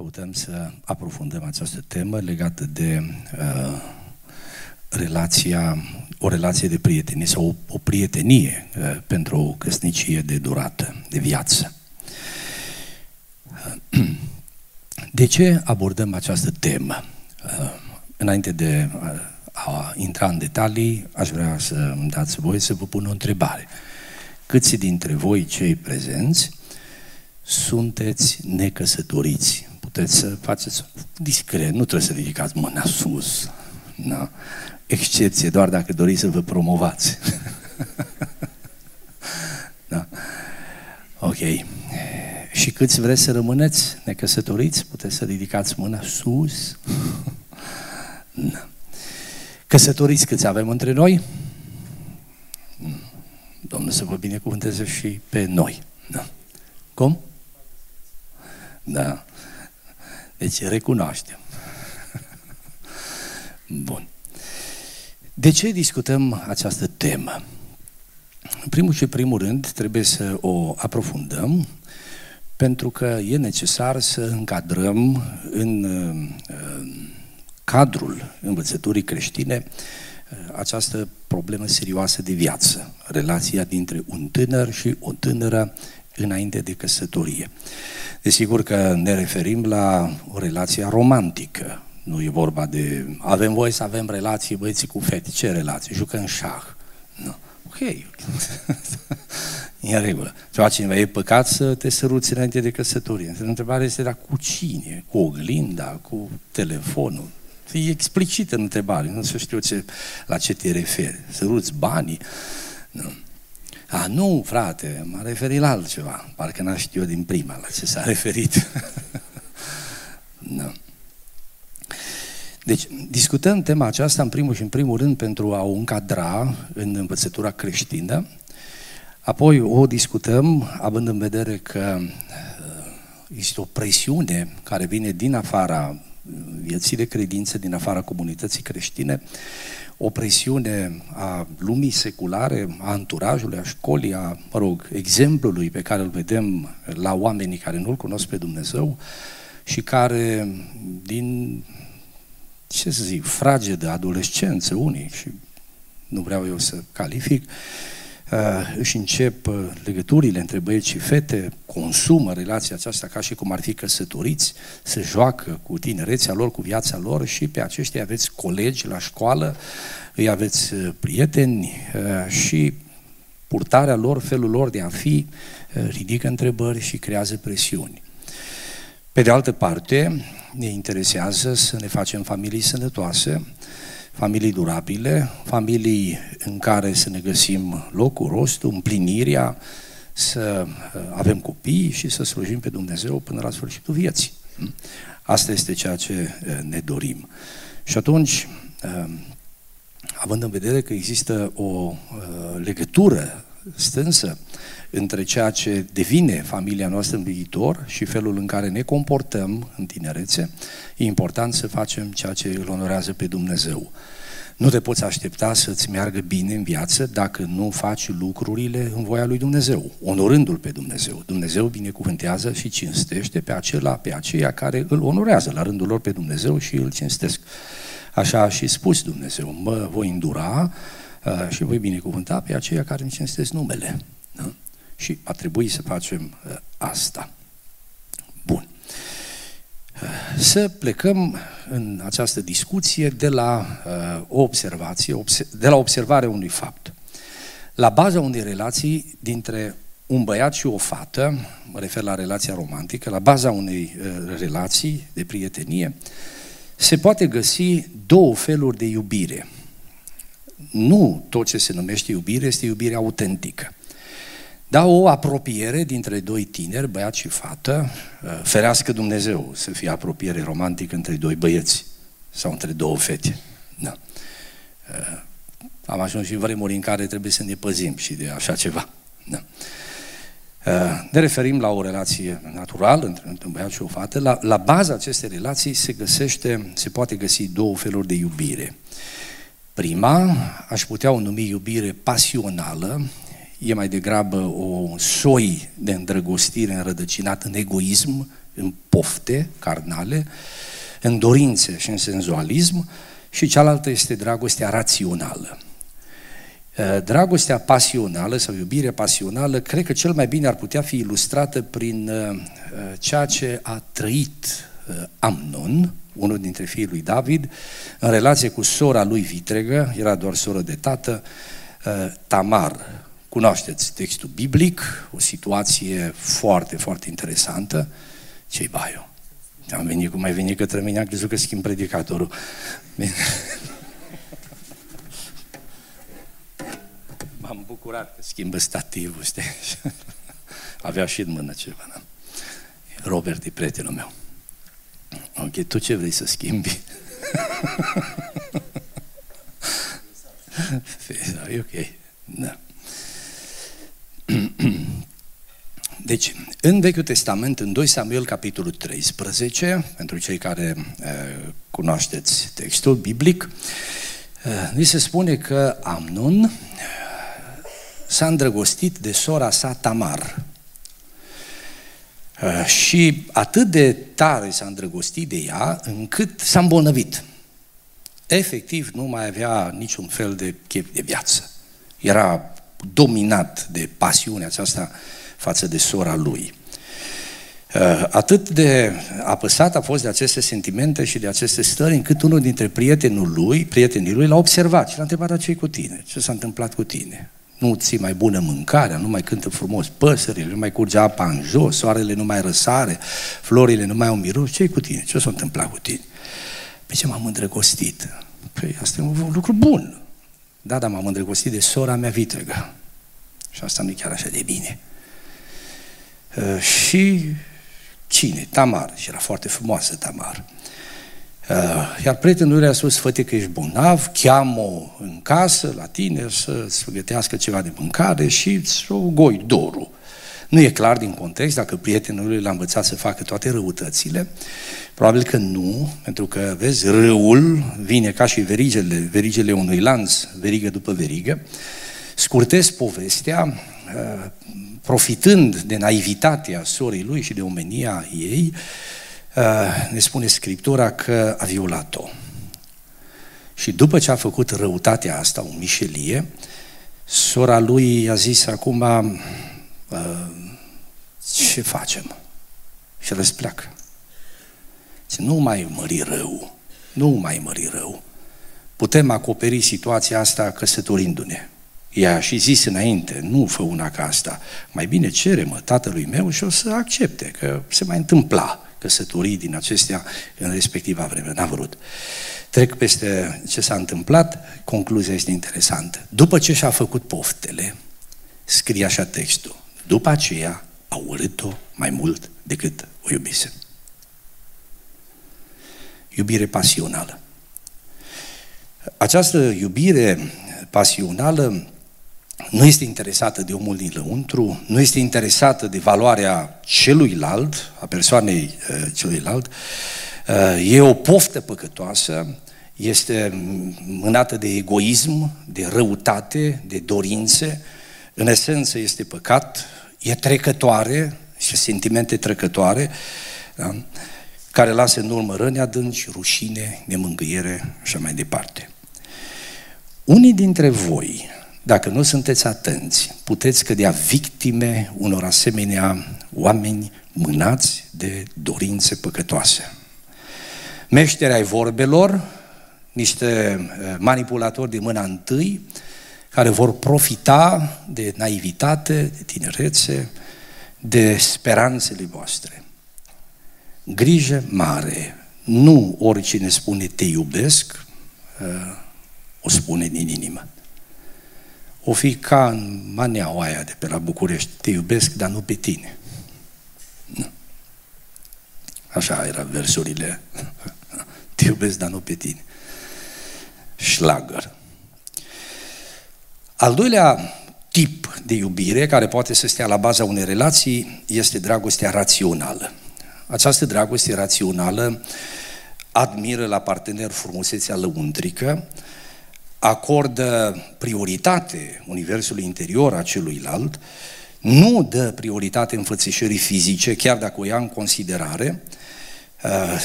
Căutăm să aprofundăm această temă legată de o relație de prietenie sau o prietenie pentru o căsnicie de durată, de viață. De ce abordăm această temă? Înainte de a intra în detalii, aș vrea să îmi dați voie să vă pun o întrebare. Câți dintre voi, cei prezenți, sunteți necăsătoriți? Puteți să faceți discret, nu trebuie să ridicați mâna sus. Da. Excepție doar dacă doriți să vă promovați. Da. Ok. Și câți vreți să rămâneți necăsătoriți? Puteți să ridicați mâna sus. Da. Căsătoriți câți avem între noi? Domnul să vă binecuvânteze și pe noi. Da. Cum? Da. Deci recunoaștem. Bun. De ce discutăm această temă? În primul și primul rând trebuie să o aprofundăm pentru că e necesar să încadrăm în cadrul învățăturii creștine această problemă serioasă de viață, relația dintre un tânăr și o tânără înainte de căsătorie. Desigur că ne referim la o relație romantică. Nu e vorba de avem voie să avem relații, băieții cu fete. Ce relații? Jucăm șah. No. Ok. E în regulă. Ceva cineva e păcat să te săruți înainte de căsătorie. Întrebarea este, dar cu cine? Cu oglinda? Cu telefonul? E explicită în întrebare. Nu știu la ce te referi. Săruți banii? No. A, nu, frate, m-a referit la altceva. Parcă n-aș ști eu din prima la ce s-a referit. No. Deci, discutăm tema aceasta în primul și în primul rând pentru a o încadra în învățătura creștină, apoi o discutăm având în vedere că este o presiune care vine din afara vieții de credință, din afara comunității creștine, o presiune a lumii seculare, a anturajului, a școlii, a, exemplului pe care îl vedem la oamenii care nu-L cunosc pe Dumnezeu și care din... ce să zic, fragedă adolescență unii, și nu vreau eu să calific, își încep legăturile între băieți și fete, consumă relația aceasta ca și cum ar fi căsătoriți, se joacă cu tinerețea lor, cu viața lor și pe aceștia aveți colegi la școală, îi aveți prieteni și purtarea lor, felul lor de a fi, ridică întrebări și creează presiuni. Pe de altă parte, ne interesează să ne facem familii sănătoase, familii durabile, familii în care să ne găsim locul, rostul, împlinirea, să avem copii și să slujim pe Dumnezeu până la sfârșitul vieții. Asta este ceea ce ne dorim. Și atunci, având în vedere că există o legătură stânsă între ceea ce devine familia noastră în viitor și felul în care ne comportăm în tinerețe, e important să facem ceea ce îl onorează pe Dumnezeu. Nu te poți aștepta să-ți meargă bine în viață dacă nu faci lucrurile în voia lui Dumnezeu, onorându-L pe Dumnezeu. Dumnezeu binecuvântează și cinstește pe acela, pe aceia care îl onorează la rândul lor pe Dumnezeu și îl cinstesc. Așa a și spus Dumnezeu, mă voi îndura și voi binecuvânta pe aceia care îmi cinstesc numele. Da? Și a trebuit să facem asta. Bun. Să plecăm în această discuție de la o observație, de la observarea unui fapt. La baza unei relații dintre un băiat și o fată, mă refer la relația romantică, la baza unei relații de prietenie, se poate găsi două feluri de iubire. Nu tot ce se numește iubire este iubire autentică. Dar o apropiere dintre doi tineri, băiat și fată, ferească Dumnezeu să fie apropiere romantică între doi băieți sau între două fete. Da. Am ajuns și în vremuri în care trebuie să ne păzim și de așa ceva. Da. Ne referim la o relație naturală între un băiat și o fată. La baza acestei relații se poate găsi două feluri de iubire. Prima, aș putea o numi iubire pasională, e mai degrabă un soi de îndrăgostire înrădăcinat în egoism, în pofte carnale, în dorințe și în senzualism, și cealaltă este dragostea rațională. Dragostea pasională sau iubirea pasională, cred că cel mai bine ar putea fi ilustrată prin ceea ce a trăit Amnon, unul dintre fiii lui David, în relație cu sora lui vitregă, era doar soră de tată, Tamar. Cunoașteți textul biblic, o situație foarte, foarte interesantă. Ce-i baiu? Am venit cum ai venit către mine, am crezut că schimb predicatorul. M-am bucurat că schimbă stativul. Avea și în mână ceva. Robert e prietenul meu. Ok, tu ce vrei să schimbi? E ok. Da. Deci, în Vechiul Testament, în 2 Samuel, capitolul 13, pentru cei care cunoașteți textul biblic, ni se spune că Amnon s-a îndrăgostit de sora sa Tamar. Și atât de tare s-a îndrăgostit de ea, încât s-a îmbolnăvit. Efectiv, nu mai avea niciun fel de chef de viață. Era dominat de pasiunea aceasta față de sora lui. Atât de apăsat a fost de aceste sentimente și de aceste stări, încât unul dintre prietenii lui l-a observat și l-a întrebat: dar ce-i cu tine? Ce s-a întâmplat cu tine? Nu ții mai bună mâncarea, nu mai cântă frumos păsările, nu mai curge apa în jos, soarele nu mai răsare, florile nu mai au miros, ce-i cu tine? Ce s-a întâmplat cu tine? Păi ce, m-am îndrăgostit. Păi asta e un lucru bun. Da, dar m-am îndrăgostit de sora mea vitregă. Și asta nu e chiar așa de bine. Și cine? Tamar. Și era foarte frumoasă Tamar. Iar prietenul lui a spus: făte că ești bolnav, cheamă-o în casă la tine să-ți pregătească ceva de mâncare și să o goi dorul. Nu e clar din context dacă prietenul lui l-a învățat să facă toate răutățile. Probabil că nu, pentru că, vezi, răul vine ca și verigele unui lanț, verigă după verigă. Scurtez povestea, profitând de naivitatea sorii lui și de omenia ei, ne spune Scriptura că a violat-o. Și după ce a făcut răutatea asta, o mișelie, sora lui i-a zis: acum ce facem? Și el se pleacă. Zice: nu mai mări rău. Putem acoperi situația asta căsătorindu-ne. Ea și zis înainte: nu fă una ca asta, mai bine cere-mă tatălui meu și o să accepte, că se mai întâmpla căsătorii din acestea în respectiva vreme. N-a vrut. Trec peste ce s-a întâmplat, concluzia este interesantă. După ce și-a făcut poftele, scrie așa textul: după aceea a urât-o mai mult decât o iubise. Iubire pasională. Această iubire pasională nu este interesată de omul din lăuntru, nu este interesată de valoarea celuilalt, a persoanei celuilalt, e o poftă păcătoasă, este mânată de egoism, de răutate, de dorințe, în esență este păcat, e trecătoare și sentimente trecătoare, da? Care lasă în urmă răni adânci, rușine, nemângâiere și așa mai departe. Unii dintre voi, dacă nu sunteți atenți, puteți cădea victime unor asemenea oameni mânați de dorințe păcătoase. Meșteri ai vorbelor, niște manipulatori de mâna întâi, care vor profita de naivitate, de tinerețe, de speranțele voastre. Grijă mare, nu oricine spune te iubesc, o spune din inimă. O fi ca în maneaua aia de pe la București: te iubesc, dar nu pe tine. Nu. Așa erau versurile. Te iubesc, dar nu pe tine. Schlager. Al doilea tip de iubire care poate să stea la baza unei relații este dragostea rațională. Această dragoste rațională admiră la partener frumusețea lăuntrică, acordă prioritate universului interior a celuilalt, nu dă prioritate înfățișării fizice, chiar dacă o ia în considerare,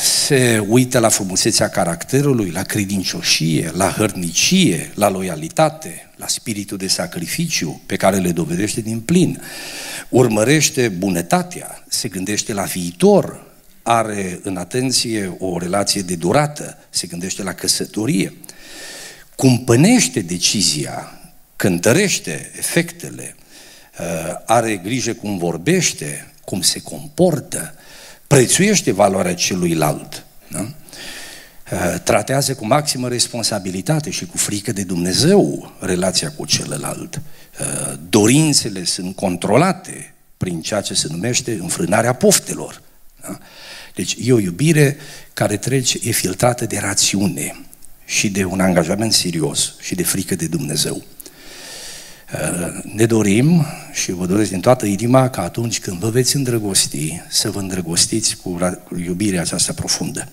se uită la frumusețea caracterului, la credincioșie, la hărnicie, la loialitate, la spiritul de sacrificiu pe care le dovedește din plin, urmărește bunătatea, se gândește la viitor, are în atenție o relație de durată, se gândește la căsătorie, cumpănește decizia, cântărește efectele, are grijă cum vorbește, cum se comportă, prețuiește valoarea celuilalt, da? Tratează cu maximă responsabilitate și cu frică de Dumnezeu relația cu celălalt. Dorințele sunt controlate prin ceea ce se numește înfrânarea poftelor. Da? Deci e o iubire care trece, e filtrată de rațiune și de un angajament serios și de frică de Dumnezeu. Ne dorim și vă doresc din toată inima că atunci când vă veți îndrăgosti, să vă îndrăgostiți cu iubirea aceasta profundă.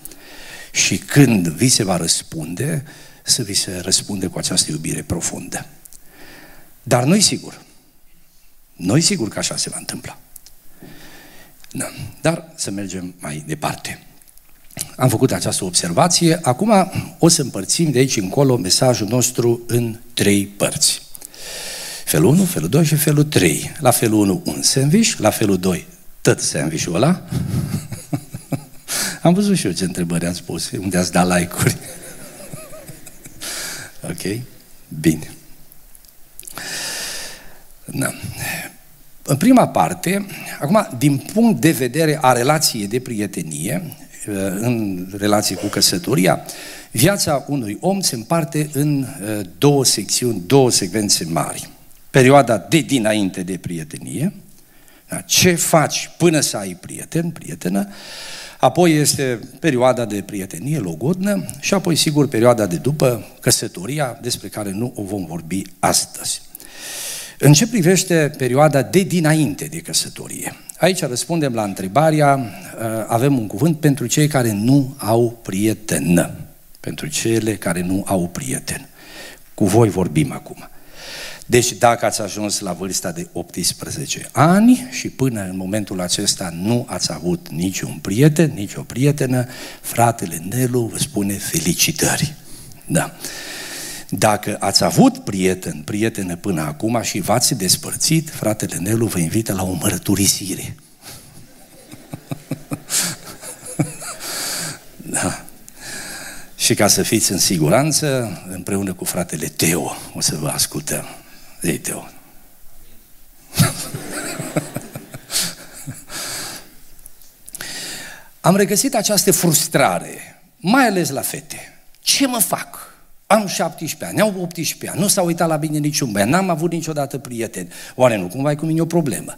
Și când vi se va răspunde, să vi se răspunde cu această iubire profundă. Dar nu-i sigur. Nu-i sigur că așa se va întâmpla. Da. Dar să mergem mai departe. Am făcut această observație. Acum o să împărțim de aici încolo mesajul nostru în 3 părți. Felul 1, felul 2 și felul 3. La felul 1, un sandwich, la felul 2, tot sandwich-ul ăla. Am văzut și eu ce întrebări ați pus, unde ați dat like-uri. Ok? Bine. Da. În prima parte, acum, din punct de vedere a relației de prietenie, în relație cu căsătoria, viața unui om se împarte în 2 secțiuni, 2 secvențe mari. Perioada de dinainte de prietenie, ce faci până să ai prieten, prietenă, apoi este perioada de prietenie logodnă și apoi, sigur, perioada de după, căsătoria, despre care nu o vom vorbi astăzi. În ce privește perioada de dinainte de căsătorie? Aici răspundem la întrebarea, avem un cuvânt pentru cei care nu au prieten. Pentru cele care nu au prieten. Cu voi vorbim acum. Deci dacă ați ajuns la vârsta de 18 ani și până în momentul acesta nu ați avut niciun prieten, nici o prietenă, fratele Nelu vă spune felicitări. Da. Dacă ați avut prieten, prietenă până acum și v-ați despărțit, fratele Nelu vă invită la o mărturisire. Da. Și ca să fiți în siguranță, împreună cu fratele Teo, o să vă ascultăm. Ei, Teo. Am regăsit această frustrare, mai ales la fete. Ce mă fac? Am 17 ani, am 18 ani, nu s-a uitat la bine niciun băiat, n-am avut niciodată prieteni. Oare nu cumva e cu mine o problemă?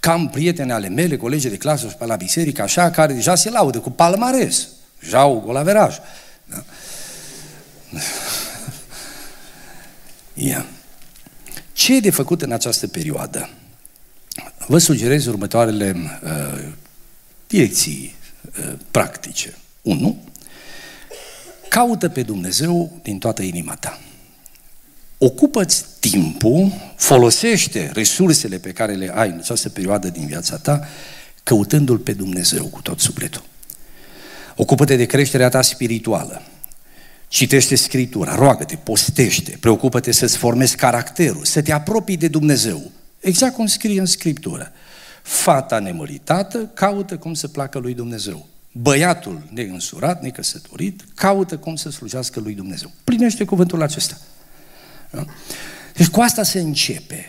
Că am prietene ale mele, colegi de clasă la biserică, așa, care deja se laudă cu palmares. Jau, golaveraj. Da. Yeah. Ce e de făcut în această perioadă? Vă sugerez următoarele direcții practice. 1. Caută pe Dumnezeu din toată inima ta. Ocupă-ți timpul, folosește resursele pe care le ai în această perioadă din viața ta, căutându-L pe Dumnezeu cu tot sufletul. Ocupă-te de creșterea ta spirituală. Citește Scriptura, roagă-te, postește, preocupă-te să-ți formezi caracterul, să te apropii de Dumnezeu. Exact cum scrie în Scriptură. Fata nemăritată caută cum să placă lui Dumnezeu. Băiatul neînsurat, necăsătorit, caută cum să slujească lui Dumnezeu. Plinește cuvântul acesta. Da? Deci cu asta se începe.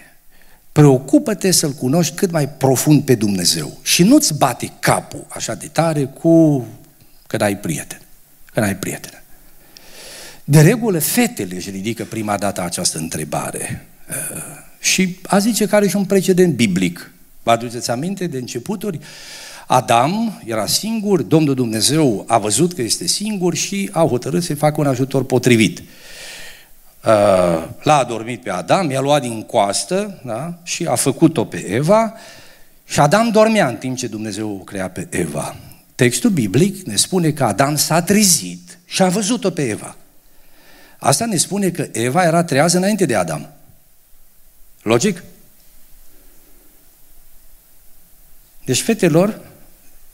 Preocupă-te să-L cunoști cât mai profund pe Dumnezeu și nu-ți bate capul așa de tare cu că n-ai prieten, că n-ai prietene. De regulă, fetele își ridică prima dată această întrebare și a zice că are și un precedent biblic. Vă aduceți aminte de începuturi? Adam era singur, Domnul Dumnezeu a văzut că este singur și a hotărât să-i facă un ajutor potrivit. L-a adormit pe Adam, i-a luat din coastă, da? Și a făcut-o pe Eva și Adam dormea în timp ce Dumnezeu o crea pe Eva. Textul biblic ne spune că Adam s-a trezit și a văzut-o pe Eva. Asta ne spune că Eva era trează înainte de Adam. Logic? Deci, fetelor,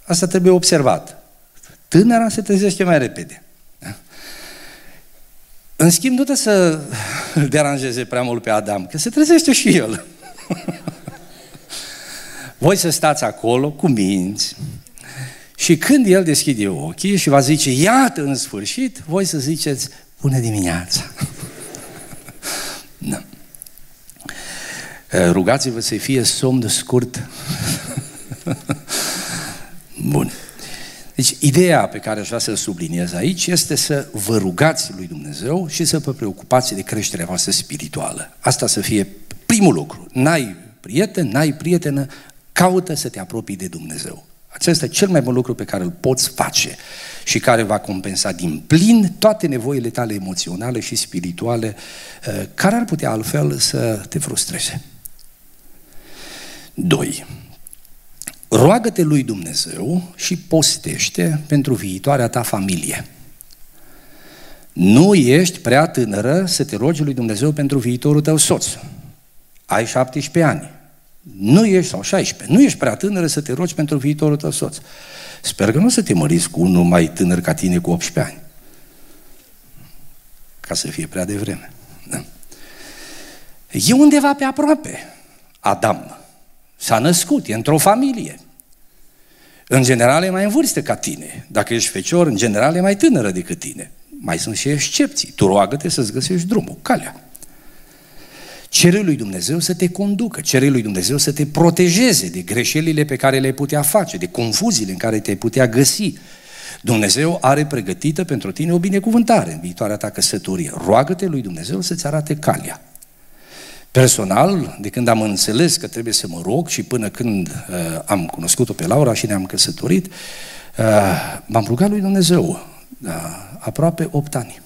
asta trebuie observat. Tânăra se trezește mai repede. În schimb, nu trebuie să îl deranjeze prea mult pe Adam, că se trezește și el. Voi să stați acolo cu minți și când el deschide ochii și va zice, iată, în sfârșit, voi să ziceți, bună dimineața. Da. Rugați-vă să fie somn scurt. Bun. Deci, ideea pe care aș vrea să-l subliniez aici este să vă rugați lui Dumnezeu și să vă preocupați de creșterea voastră spirituală. Asta să fie primul lucru. N-ai prieten, n-ai prietenă, caută să te apropii de Dumnezeu. Acesta este cel mai bun lucru pe care îl poți face și care va compensa din plin toate nevoile tale emoționale și spirituale, care ar putea altfel să te frustreze. 2. Roagă-te lui Dumnezeu și postește pentru viitoarea ta familie. Nu ești prea tânără să te rogi lui Dumnezeu pentru viitorul tău soț. Ai 17 ani. Nu ești, sau 16, nu ești prea tânără să te rogi pentru viitorul tău soț. Sper că nu o să te măriți cu unul mai tânăr ca tine cu 18 ani. Ca să fie prea devreme. Da. E undeva pe aproape Adam. S-a născut, e într-o familie. În general e mai în vârstă ca tine. Dacă ești fecior, în general e mai tânără decât tine. Mai sunt și excepții. Tu roagă-te să-ți găsești drumul, calea. Cere lui Dumnezeu să te conducă, cere lui Dumnezeu să te protejeze de greșelile pe care le-ai putea face, de confuziile în care te-ai putea găsi. Dumnezeu are pregătită pentru tine o binecuvântare în viitoarea ta căsătorie. Roagă-te lui Dumnezeu să-ți arate calea. Personal, de când am înțeles că trebuie să mă rog și până când am cunoscut-o pe Laura și ne-am căsătorit, m-am rugat lui Dumnezeu aproape 8 ani.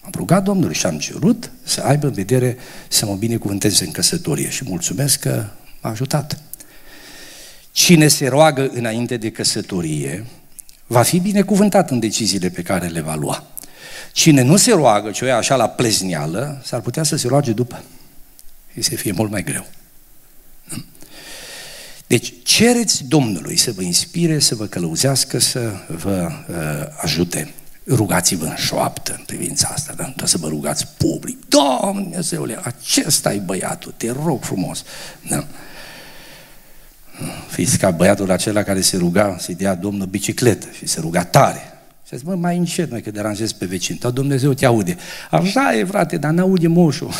Am rugat Domnului și am cerut să aibă în vedere să mă binecuvânteze în căsătorie și mulțumesc că m-a ajutat. Cine se roagă înainte de căsătorie va fi binecuvântat în deciziile pe care le va lua. Cine nu se roagă, ce o ia așa la plezneală, s-ar putea să se roage după. Și să fie mult mai greu. Deci cereți Domnului să vă inspire, să vă călăuzească, să vă ajute. Rugați-vă în șoaptă în privința asta, dar nu trebuie să vă rugați public. Doamne Dumnezeule, acesta-i băiatul, te rog frumos. Da. Fiți ca băiatul acela care se ruga să-i dea Domnul bicicletă și se ruga tare. Și a zis, mă, mai încet, mă, că deranjez pe vecin. Dar Dumnezeu te aude. Așa e, frate, dar n-aude moșul.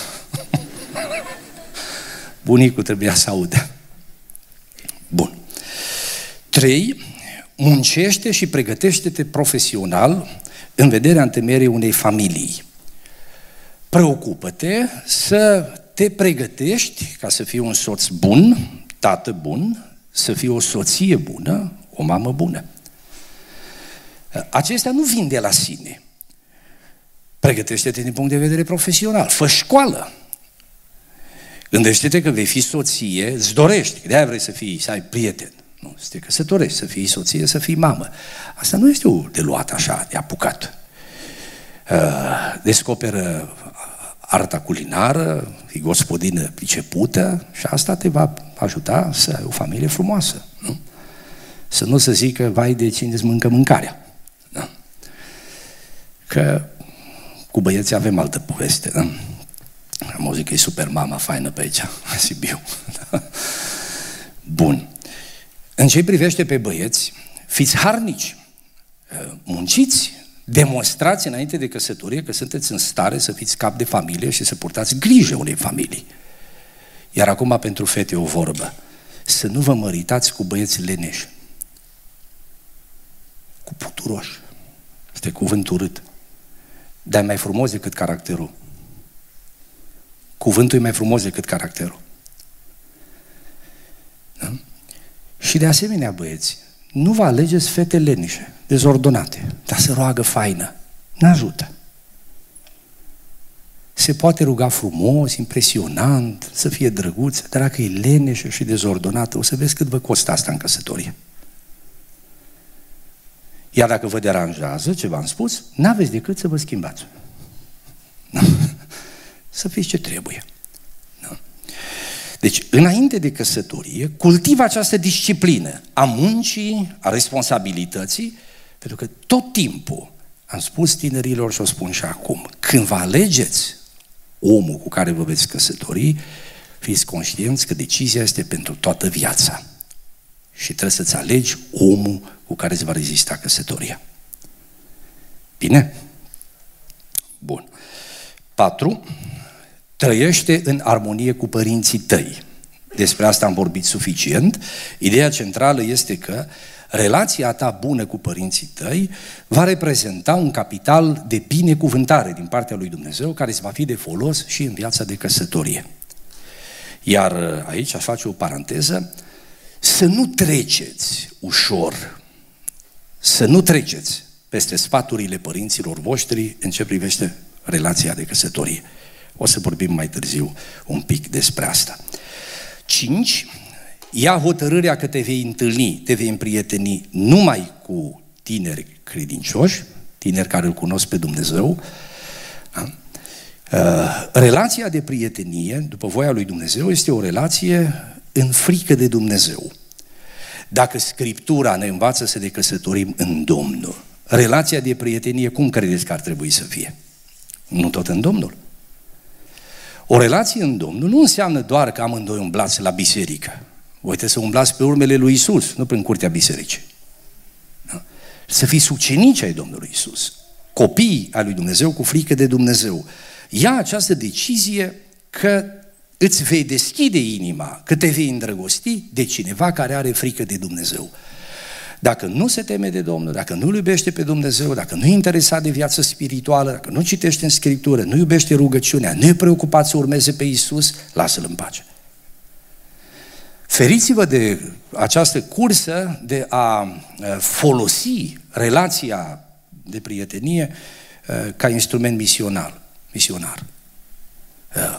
Bunicul trebuia să audă. Bun. 3. Muncește și pregătește-te profesional în vederea întemeierii unei familii. Preocupă-te să te pregătești ca să fii un soț bun, tată bun, să fii o soție bună, o mamă bună. Acestea nu vin de la sine. Pregătește-te din punct de vedere profesional. Fă școală. Gândește-te că vei fi soție, îți dorești, de-aia vrei să fii, să ai prieten. Nu, să te căsătorești, să fii soție, să fii mamă. Asta nu este de luat așa, de apucat. Descoperă arta culinară, fii gospodină pricepută și asta te va ajuta să ai o familie frumoasă. Nu? Să nu se zică, vai de cine îți mâncă mâncarea. Da. Că cu băieții avem altă poveste. Da? Am auzit că e super mama faină pe aici, în Sibiu. Da. Bun. În ce privește pe băieți, fiți harnici, munciți, demonstrați înainte de căsătorie că sunteți în stare să fiți cap de familie și să purtați grijă unei familii. Iar acum pentru fete o vorbă, să nu vă măritați cu băieți leneși, cu puturoși, este cuvânt urât, dar e mai frumos decât caracterul. Cuvântul e mai frumos decât caracterul. Da? Și de asemenea, băieți, nu vă alegeți fete lenișe, dezordonate, dar se roagă faină. N-ajută. Se poate ruga frumos, impresionant, să fie drăguță, dar dacă e leneșă și dezordonată, o să vezi cât vă costă asta în căsătorie. Iar dacă vă deranjează ce v-am spus, n-aveți decât să vă schimbați. Să fiți ce trebuie. Deci, înainte de căsătorie, cultivă această disciplină a muncii, a responsabilității, pentru că tot timpul, am spus tinerilor și o spun și acum, când vă alegeți omul cu care vă veți căsători, fiți conștienți că decizia este pentru toată viața. Și trebuie să-ți alegi omul cu care îți va rezista căsătoria. Bine? Bun. 4. Trăiește în armonie cu părinții tăi. Despre asta am vorbit suficient. Ideea centrală este că relația ta bună cu părinții tăi va reprezenta un capital de binecuvântare din partea lui Dumnezeu care îți va fi de folos și în viața de căsătorie. Iar aici aș face o paranteză. Să nu treceți ușor, să nu treceți peste sfaturile părinților voștri în ce privește relația de căsătorie. O să vorbim mai târziu un pic despre asta. 5. Ia hotărârea că te vei întâlni, te vei împrieteni numai cu tineri credincioși, tineri care îl cunosc pe Dumnezeu. Relația de prietenie, după voia lui Dumnezeu, este o relație în frică de Dumnezeu. Dacă Scriptura ne învață să ne căsătorim în Domnul, relația de prietenie cum credeți că ar trebui să fie? Nu tot în Domnul. O relație în Domnul nu înseamnă doar că amândoi umblați la biserică. Voi trebuie să umblați pe urmele lui Isus, nu prin curtea bisericii. Da? Să fiți ucenici ai Domnului Isus, copiii ai lui Dumnezeu cu frică de Dumnezeu. Ia această decizie că îți vei deschide inima, că te vei îndrăgosti de cineva care are frică de Dumnezeu. Dacă nu se teme de Domnul, dacă nu-L iubește pe Dumnezeu, dacă nu e interesat de viață spirituală, dacă nu citește în Scriptură, nu iubește rugăciunea, nu e preocupat să urmeze pe Iisus, lasă-L în pace. Feriți-vă de această cursă de a folosi relația de prietenie ca instrument misionar.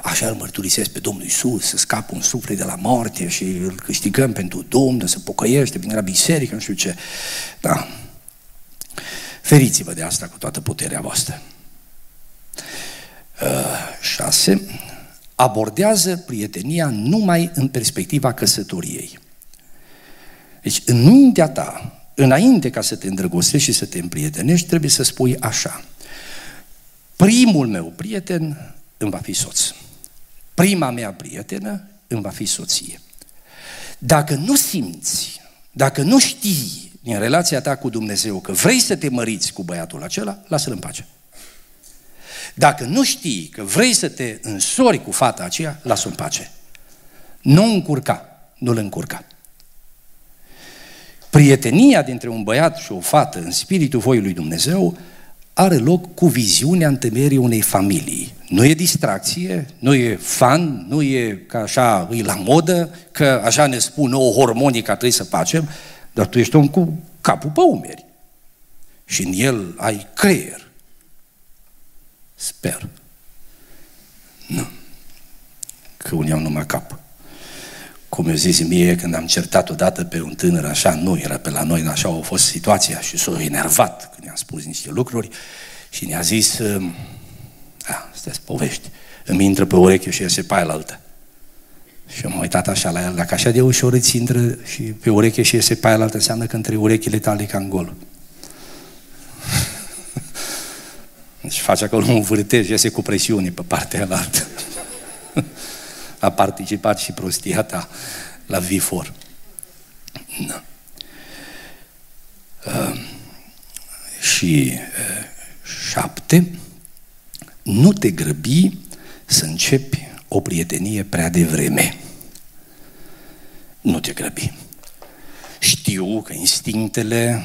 Așa îl mărturisesc pe Domnul Iisus, să scapă un suflet de la moarte și îl câștigăm pentru Domnul, să pocăiește, vine la biserică, nu știu ce. Da. Feriți-vă de asta cu toată puterea voastră. 6. Abordează prietenia numai în perspectiva căsătoriei. Deci, în mintea ta, înainte ca să te îndrăgostești și să te împrietenești, trebuie să spui așa. Primul meu prieten îmi va fi soț. Prima mea prietenă îmi va fi soție. Dacă nu simți, dacă nu știi din relația ta cu Dumnezeu că vrei să te măriți cu băiatul acela, lasă-l în pace. Dacă nu știi că vrei să te însori cu fata aceea, lasă-l în pace. Nu-l încurca. Prietenia dintre un băiat și o fată în spiritul voii lui Dumnezeu are loc cu viziunea întemeierii unei familii. Nu e distracție, nu e fan, nu e că așa e la modă, că așa ne spun nouă hormonii că trebuie să facem, dar tu ești om cu capul pe umeri. Și în el ai creier. Sper. Nu. Că unii au numai cap. Cum eu zis mie când am certat odată pe un tânăr așa, nu era pe la noi, așa a fost situația și s-a enervat când i-am spus niște lucruri și ne-a zis, astea-s povești, îmi intră pe ureche și iese pe aia la altă. Și eu m-am uitat așa la el, dacă așa de ușor îți intră și pe ureche și iese pe aia la altă, înseamnă că între urechile tale e ca în gol. Deci face acolo un vârtej și iese cu presiune pe partea la altă. A participat și prostia ta la vifor. Da. Și 7. Nu te grăbi să începi o prietenie prea devreme. Nu te grăbi. Știu că instinctele,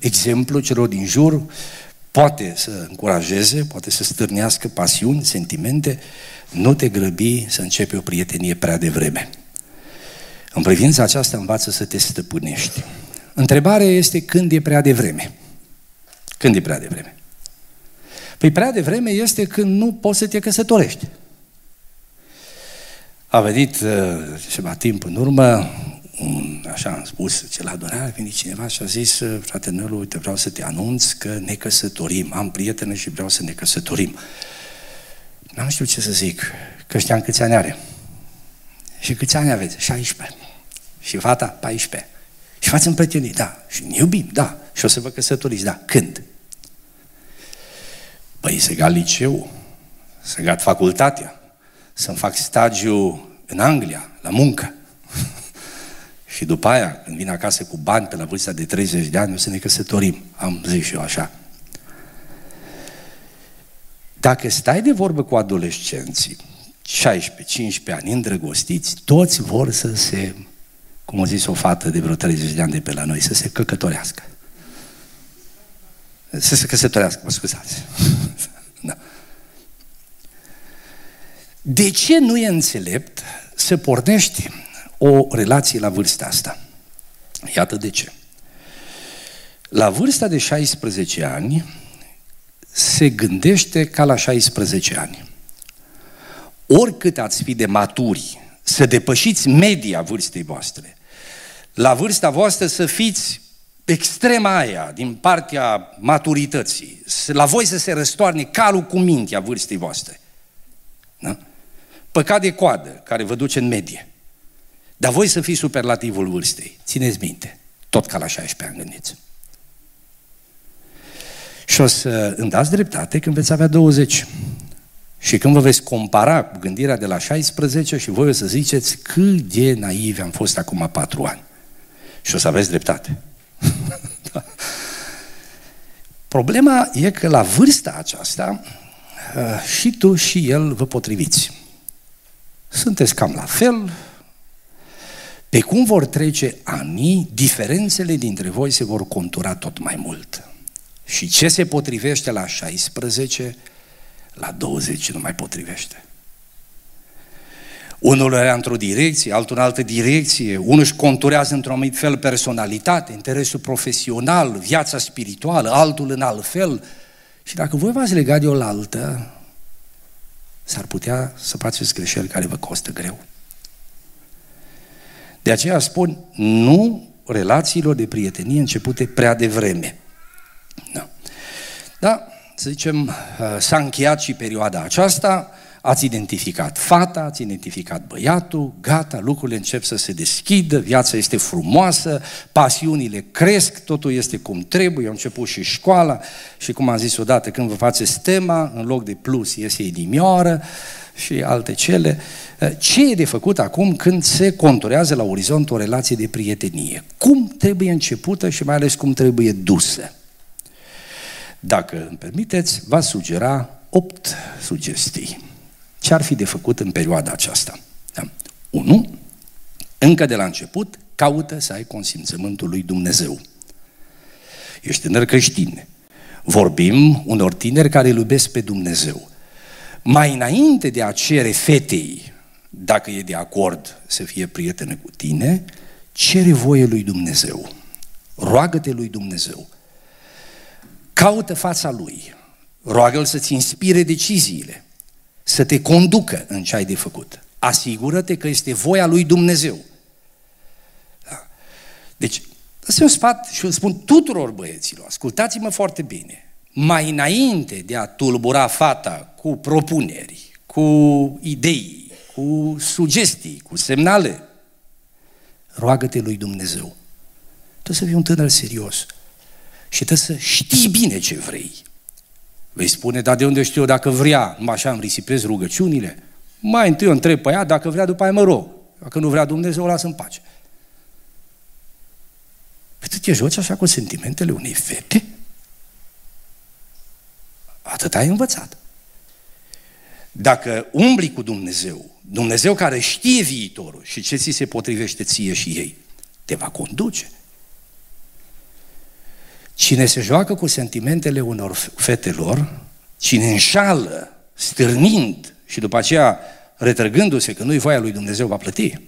exemplul celor din jur, poate să încurajeze, poate să stârnească pasiuni, sentimente, nu te grăbi să începi o prietenie prea devreme. În privința aceasta învață să te stăpânești. Întrebarea este când e prea devreme. Când e prea devreme? Păi prea devreme este când nu poți să te căsătorești. A venit ceva timp în urmă așa am spus, ce la adunare a venit cineva și a zis: frate Nelu, uite, vreau să te anunț că ne căsătorim, am prietene și vreau să ne căsătorim. N-am știut ce să zic, că știam câți ani are. Și câți ani aveți? 16. Și fata? 14. Și v-ați împătinit? Da. Și ne iubim? Da. Și o să vă căsătoriți? Da. Când? Păi să gat liceu, să gat facultatea, să-mi fac stagiu în Anglia, la muncă. Și după aia, când vin acasă cu bani pe la vârsta de 30 de ani, o să ne căsătorim. Am zis și eu așa. Dacă stai de vorbă cu adolescenții, 16-15 ani, îndrăgostiți, toți vor să se, cum a zis o fată de vreo 30 de ani de pe la noi, să se căcătorească. Să se căsătorească, mă scuzați. Da. De ce nu e înțelept să pornești o relație la vârsta asta? Iată de ce. La vârsta de 16 ani se gândește ca la 16 ani. Oricât ați fi de maturi, să depășiți media vârstei voastre, la vârsta voastră să fiți extrema aia din partea maturității, la voi să se răstoarne calul cu mintea vârstei voastre. Da? Păcat de coadă care vă duce în medie. Dar voi să fiți superlativul vârstei. Țineți minte, tot ca la 16 ani gândiți. Și o să îmi dați dreptate când veți avea 20. Și când vă veți compara cu gândirea de la 16 și voi o să ziceți cât de naivi am fost acum 4 ani. Și o să aveți dreptate. Da. Problema e că la vârsta aceasta și tu și el vă potriviți. Sunteți cam la fel. Pe cum vor trece anii, diferențele dintre voi se vor contura tot mai mult. Și ce se potrivește la 16, la 20 nu mai potrivește. Unul era într-o direcție, altul în altă direcție, unul își conturează într-un anumit fel personalitate, interesul profesional, viața spirituală, altul în alt fel. Și dacă voi v-ați legat de o altă, s-ar putea să faceți greșeli care vă costă greu. De aceea spun, nu relațiilor de prietenie începute prea devreme. Da. Da, să zicem, s-a încheiat și perioada aceasta, ați identificat fata, ați identificat băiatul, gata, lucrurile încep să se deschidă, viața este frumoasă, pasiunile cresc, totul este cum trebuie, eu am început și școala și cum am zis odată, când vă faceți tema, în loc de plus iese inimioară și alte cele. Ce e de făcut acum când se conturează la orizont o relație de prietenie? Cum trebuie începută și mai ales cum trebuie dusă? Dacă îmi permiteți, v-aș sugera 8 sugestii. Ce ar fi de făcut în perioada aceasta? 1. Încă de la început, caută să ai consimțământul lui Dumnezeu. Ești tânăr creștin. Vorbim unor tineri care îl iubesc pe Dumnezeu. Mai înainte de a cere fetei, dacă e de acord să fie prietenă cu tine, cere voie lui Dumnezeu. Roagă-te lui Dumnezeu. Caută fața lui. Roagă-l să-ți inspire deciziile, să te conducă în ce ai de făcut. Asigură-te că este voia lui Dumnezeu. Da. Deci, ăsta e un sfat și îl spun tuturor băieților, ascultați-mă foarte bine. Mai înainte de a tulbura fata cu propuneri, cu idei, cu sugestii, cu semnale, roagă-te lui Dumnezeu. Trebuie să fii un tânăr serios și trebuie să știi bine ce vrei. Vei spune, dar de unde știu eu dacă vrea? Așa îmi risipez rugăciunile. Mai întâi o întreb pe ea, dacă vrea, după aia mă rog. Dacă nu vrea Dumnezeu, o las în pace. Păi tu te joci așa cu sentimentele unei fete? Atât ai învățat. Dacă umbli cu Dumnezeu, Dumnezeu care știe viitorul și ce ți se potrivește ție și ei, te va conduce. Cine se joacă cu sentimentele unor fetelor, cine înșală, stârnind și după aceea retrăgându-se că nu-i voia lui Dumnezeu, va plăti.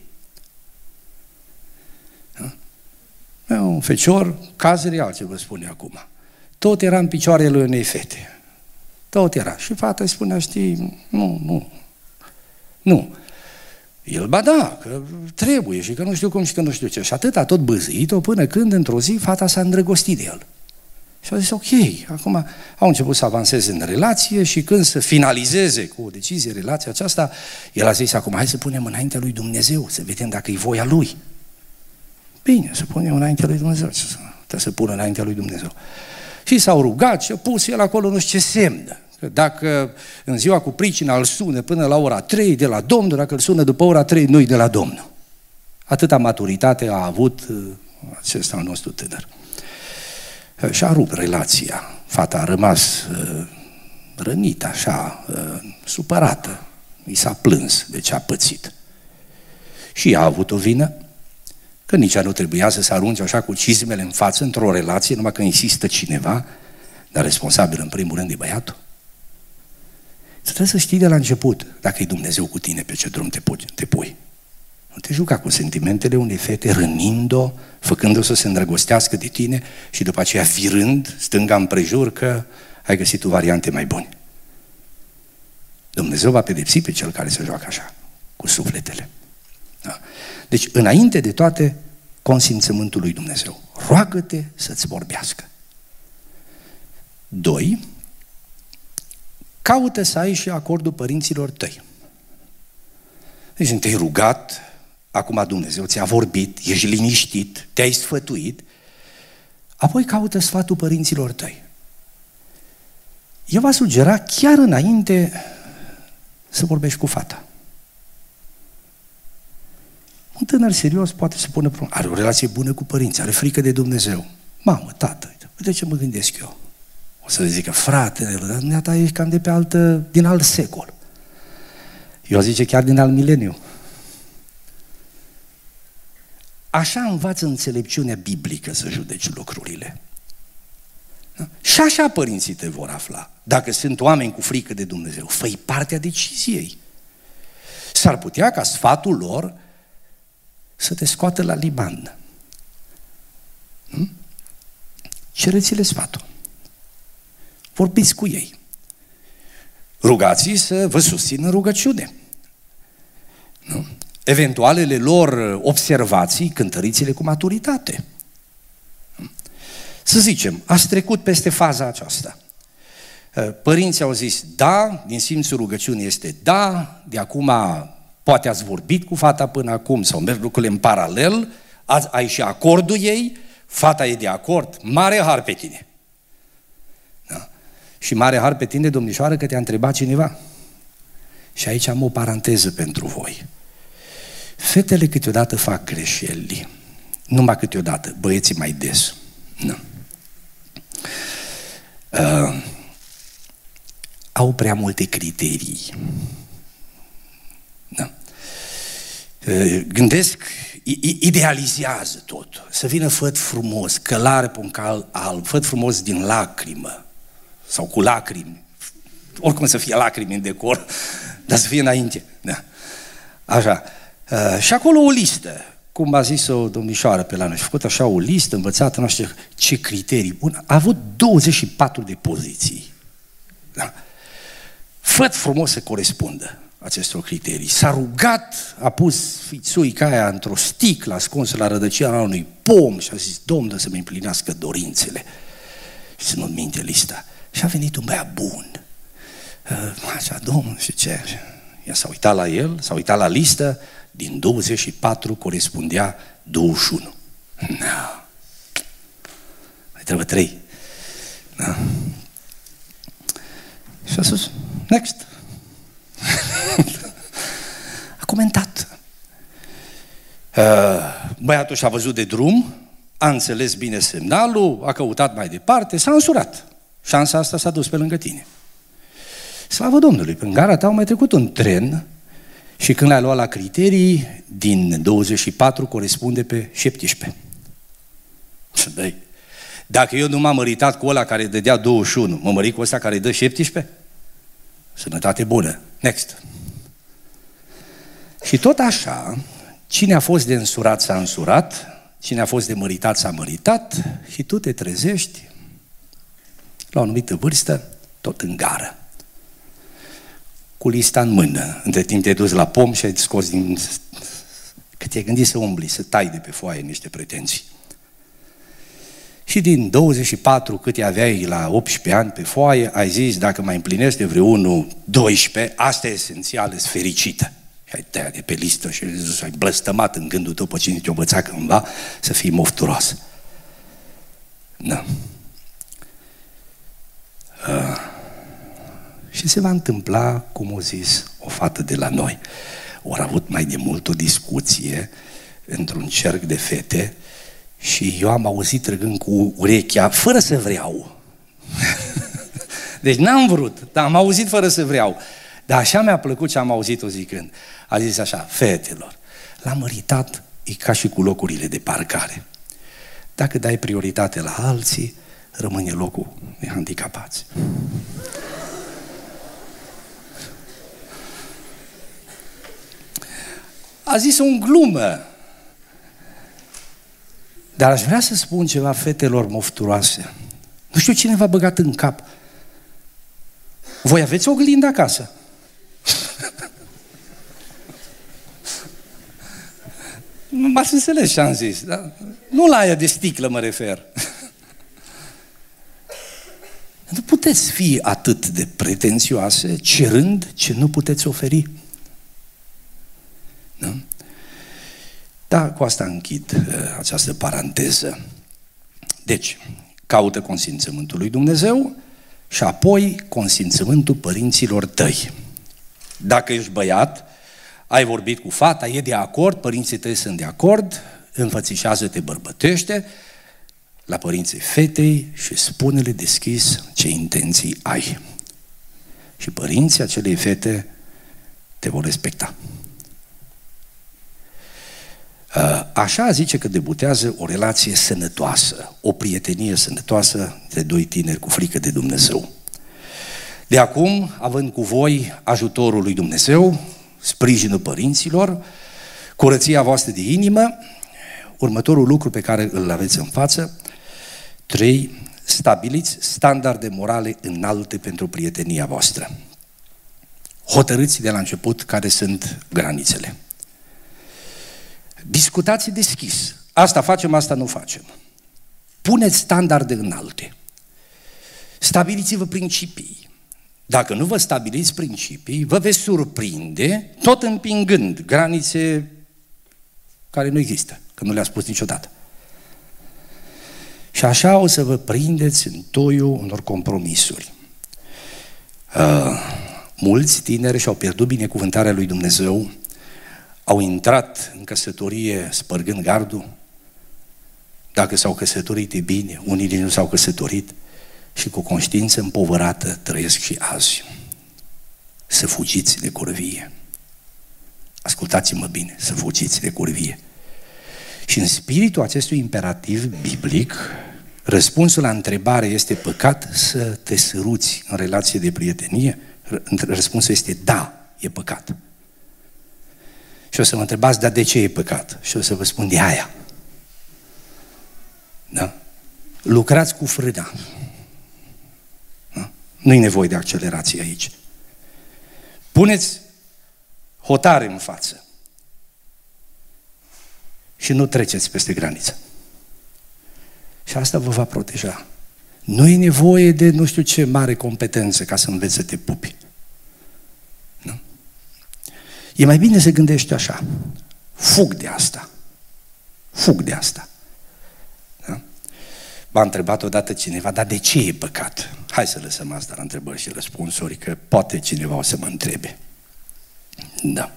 Da? Un fecior, caz real ce vă spune acum. Tot era în picioarele unei fete. Tot era. Și fata îi spunea, știi, nu. El, ba da, că trebuie și că nu știu cum și că nu știu ce. Și atât a tot bâzit-o până când, într-o zi, fata s-a îndrăgostit de el. Și a zis, ok, acum au început să avanseze în relație și când să finalizeze cu o decizie relația aceasta, el a zis, acum hai să punem înaintea lui Dumnezeu, să vedem dacă e voia lui. Bine, să punem înaintea lui Dumnezeu. Trebuie să pună înaintea lui Dumnezeu. Și s-au rugat și a pus el acolo nu știu ce semn. Dacă în ziua cu pricina îl sună până la ora 3 de la Domnul, dacă îl sună după ora 3, nu-i de la Domnul. Atâta maturitate a avut acesta al nostru tânăr. Și-a rupt relația. Fata a rămas rănită, așa, supărată. I s-a plâns de ce a pățit. Și ea a avut o vină, că nici ea nu trebuia să se arunce așa cu cizmele în față, într-o relație, numai că insistă cineva, dar responsabil în primul rând e băiatul. Trebuie să știi de la început dacă e Dumnezeu cu tine, pe ce drum te pui. Nu te juca cu sentimentele unei fete, rănind-o, făcându-o să se îndrăgostească de tine și după aceea virând stânga împrejur că ai găsit tu variante mai bune. Dumnezeu va pedepsi pe cel care se joacă așa, cu sufletele. Da. Deci, înainte de toate, consimțământul lui Dumnezeu. Roagă-te să-ți vorbească. 2. Caută să ai și acordul părinților tăi. Deci, te-ai rugat, acum Dumnezeu ți-a vorbit, ești liniștit, te-ai sfătuit, apoi caută sfatul părinților tăi. Eu v-aș sugera chiar înainte să vorbești cu fata. Un tânăr serios poate să pună probleme. Are o relație bună cu părinții, are frică de Dumnezeu. Mamă, tată, uite ce mă gândesc eu. O să le zică, frate, dumneata ești cam de pe altă, din alt secol. Eu aș zice chiar din alt mileniu. Așa învață înțelepciunea biblică să judeci lucrurile. Da? Și așa părinții te vor afla. Dacă sunt oameni cu frică de Dumnezeu, fă-i partea deciziei. S-ar putea ca sfatul lor să te scoată la liman. Cereți-le sfatul. Vorbiți cu ei. Rugați-i să vă susțină în rugăciune. Nu? Eventualele lor observații, cântăriți-le cu maturitate. Nu? Să zicem, ați trecut peste faza aceasta. Părinții au zis da, din simțul rugăciunii este da, de acum poate ați vorbit cu fata până acum sau merg lucrurile în paralel, ai și acordul ei, fata e de acord, mare har pe tine. Și mare har pe tine, domnișoară, că te-a întrebat cineva. Și aici am o paranteză pentru voi. Fetele câteodată fac greșeli. Numai câteodată, băieții mai des. Nu. Au prea multe criterii. Nu. Gândesc, idealizează totul. Să vină făt frumos, călare pe un cal alb, făt frumos din lacrimă. Sau cu lacrimi, oricum să fie lacrimi în decor, dar să fie înainte. Da. Așa. Și acolo o listă, cum a zis o domnișoară pe la noi, și a făcut așa o listă învățată, nu știu ce criterii bune, a avut 24 de poziții. Da. Făt frumos să corespundă acestor criterii. S-a rugat, a pus fițuica aia într-o sticlă ascunsă la rădăcina unui pom și a zis, Domnul să-mi împlinească dorințele. Și să nu-mi minte lista. Și a venit un băiat bun. Așa, domnul, și ce? Ea s-a uitat la el, s-a uitat la listă, din 24 corespundea 21. Na. Mai trebuie 3. Na. Și a spus, next. A comentat. Băiatul și-a văzut de drum, a înțeles bine semnalul, a căutat mai departe, s-a însurat. Șansa asta s-a dus pe lângă tine. Slavă Domnului, în gara ta a mai trecut un tren și când l-ai luat la criterii, din 24 corespunde pe 17. Băi, dacă eu nu m-am măritat cu ăla care dădea 21, mă mărit cu ăsta care dă 17? Sănătate bună. Next. Și tot așa, cine a fost de însurat s-a însurat, cine a fost de măritat s-a măritat și tu te trezești la o anumită vârstă, tot în gară. cu lista în mână. Între timp te-ai dus la pom și ai scos din... că te-ai gândit să umbli, să tai de pe foaie niște pretenții. Și din 24 câte aveai la 18 ani pe foaie, ai zis, dacă mai împlinește vreunul 12, asta e esențial, ești fericită. Și ai tăiat de pe listă și ai blăstămat în gândul tău pe cine te-o învăța cândva să fii mofturoasă. Da. Și se va întâmpla, cum o zis o fată de la noi. Au avut mai de mult o discuție într-un cerc de fete și eu am auzit trăgând cu urechea, fără să vreau. Deci n-am vrut, dar am auzit fără să vreau. Dar așa mi-a plăcut ce am auzit-o zicând. A zis așa, fetelor, la măritat e ca și cu locurile de parcare. Dacă dai prioritate la alții, rămâne locul de handicapați. A zis-o în glumă. Dar aș vrea să spun ceva fetelor mofturoase. Nu știu cine v-a băgat în cap. Voi aveți oglindă acasă. Nu m-ați înțeles ce am zis. Dar nu la aia de sticlă mă refer. Nu puteți fi atât de pretențioase cerând ce nu puteți oferi. Da? Da, cu asta închid această paranteză. Deci, caută consimțământul lui Dumnezeu și apoi consimțământul părinților tăi. Dacă ești băiat, ai vorbit cu fata, e de acord, părinții tăi sunt de acord, înfățișează-te bărbătește la părinții fetei și spune-le deschis ce intenții ai. Și părinții acelei fete te vor respecta. Așa zice că debutează o relație sănătoasă, o prietenie sănătoasă de doi tineri cu frică de Dumnezeu. De acum, având cu voi ajutorul lui Dumnezeu, sprijinul părinților, curăția voastră de inimă, următorul lucru pe care îl aveți în față, 3, stabiliți standarde morale înalte pentru prietenia voastră. Hotărâți de la început care sunt granițele. Discutați deschis. Asta facem, asta nu facem. Puneți standarde înalte. Stabiliți-vă principii. Dacă nu vă stabiliți principii, vă veți surprinde tot împingând granițe care nu există, că nu le-a spus niciodată. Și așa o să vă prindeți în toiul unor compromisuri. Mulți tineri și-au pierdut binecuvântarea lui Dumnezeu, au intrat în căsătorie spărgând gardul, dacă s-au căsătorit e bine, unii din nu s-au căsătorit și cu conștiință împovărată trăiesc și azi. Să fugiți de curvie. Ascultați-mă bine, să fugiți de curvie. Și în spiritul acestui imperativ biblic, răspunsul la întrebare este păcat să te săruți în relație de prietenie? Răspunsul este da, e păcat. Și o să mă întrebați, dar de ce e păcat? Și o să vă spun de aia. Da? Lucrați cu frâna. Da? Nu-i nevoie de accelerație aici. Puneți hotare în față. Și nu treceți peste graniță. Și asta vă va proteja. Nu e nevoie de nu știu ce mare competență ca să înveți să te pupi. E mai bine să gândești așa. Fug de asta. Fug de asta. Da? M-a întrebat odată cineva, dar de ce e păcat? Hai să lăsăm asta la întrebări și răspunsuri, că poate cineva o să mă întrebe. Da.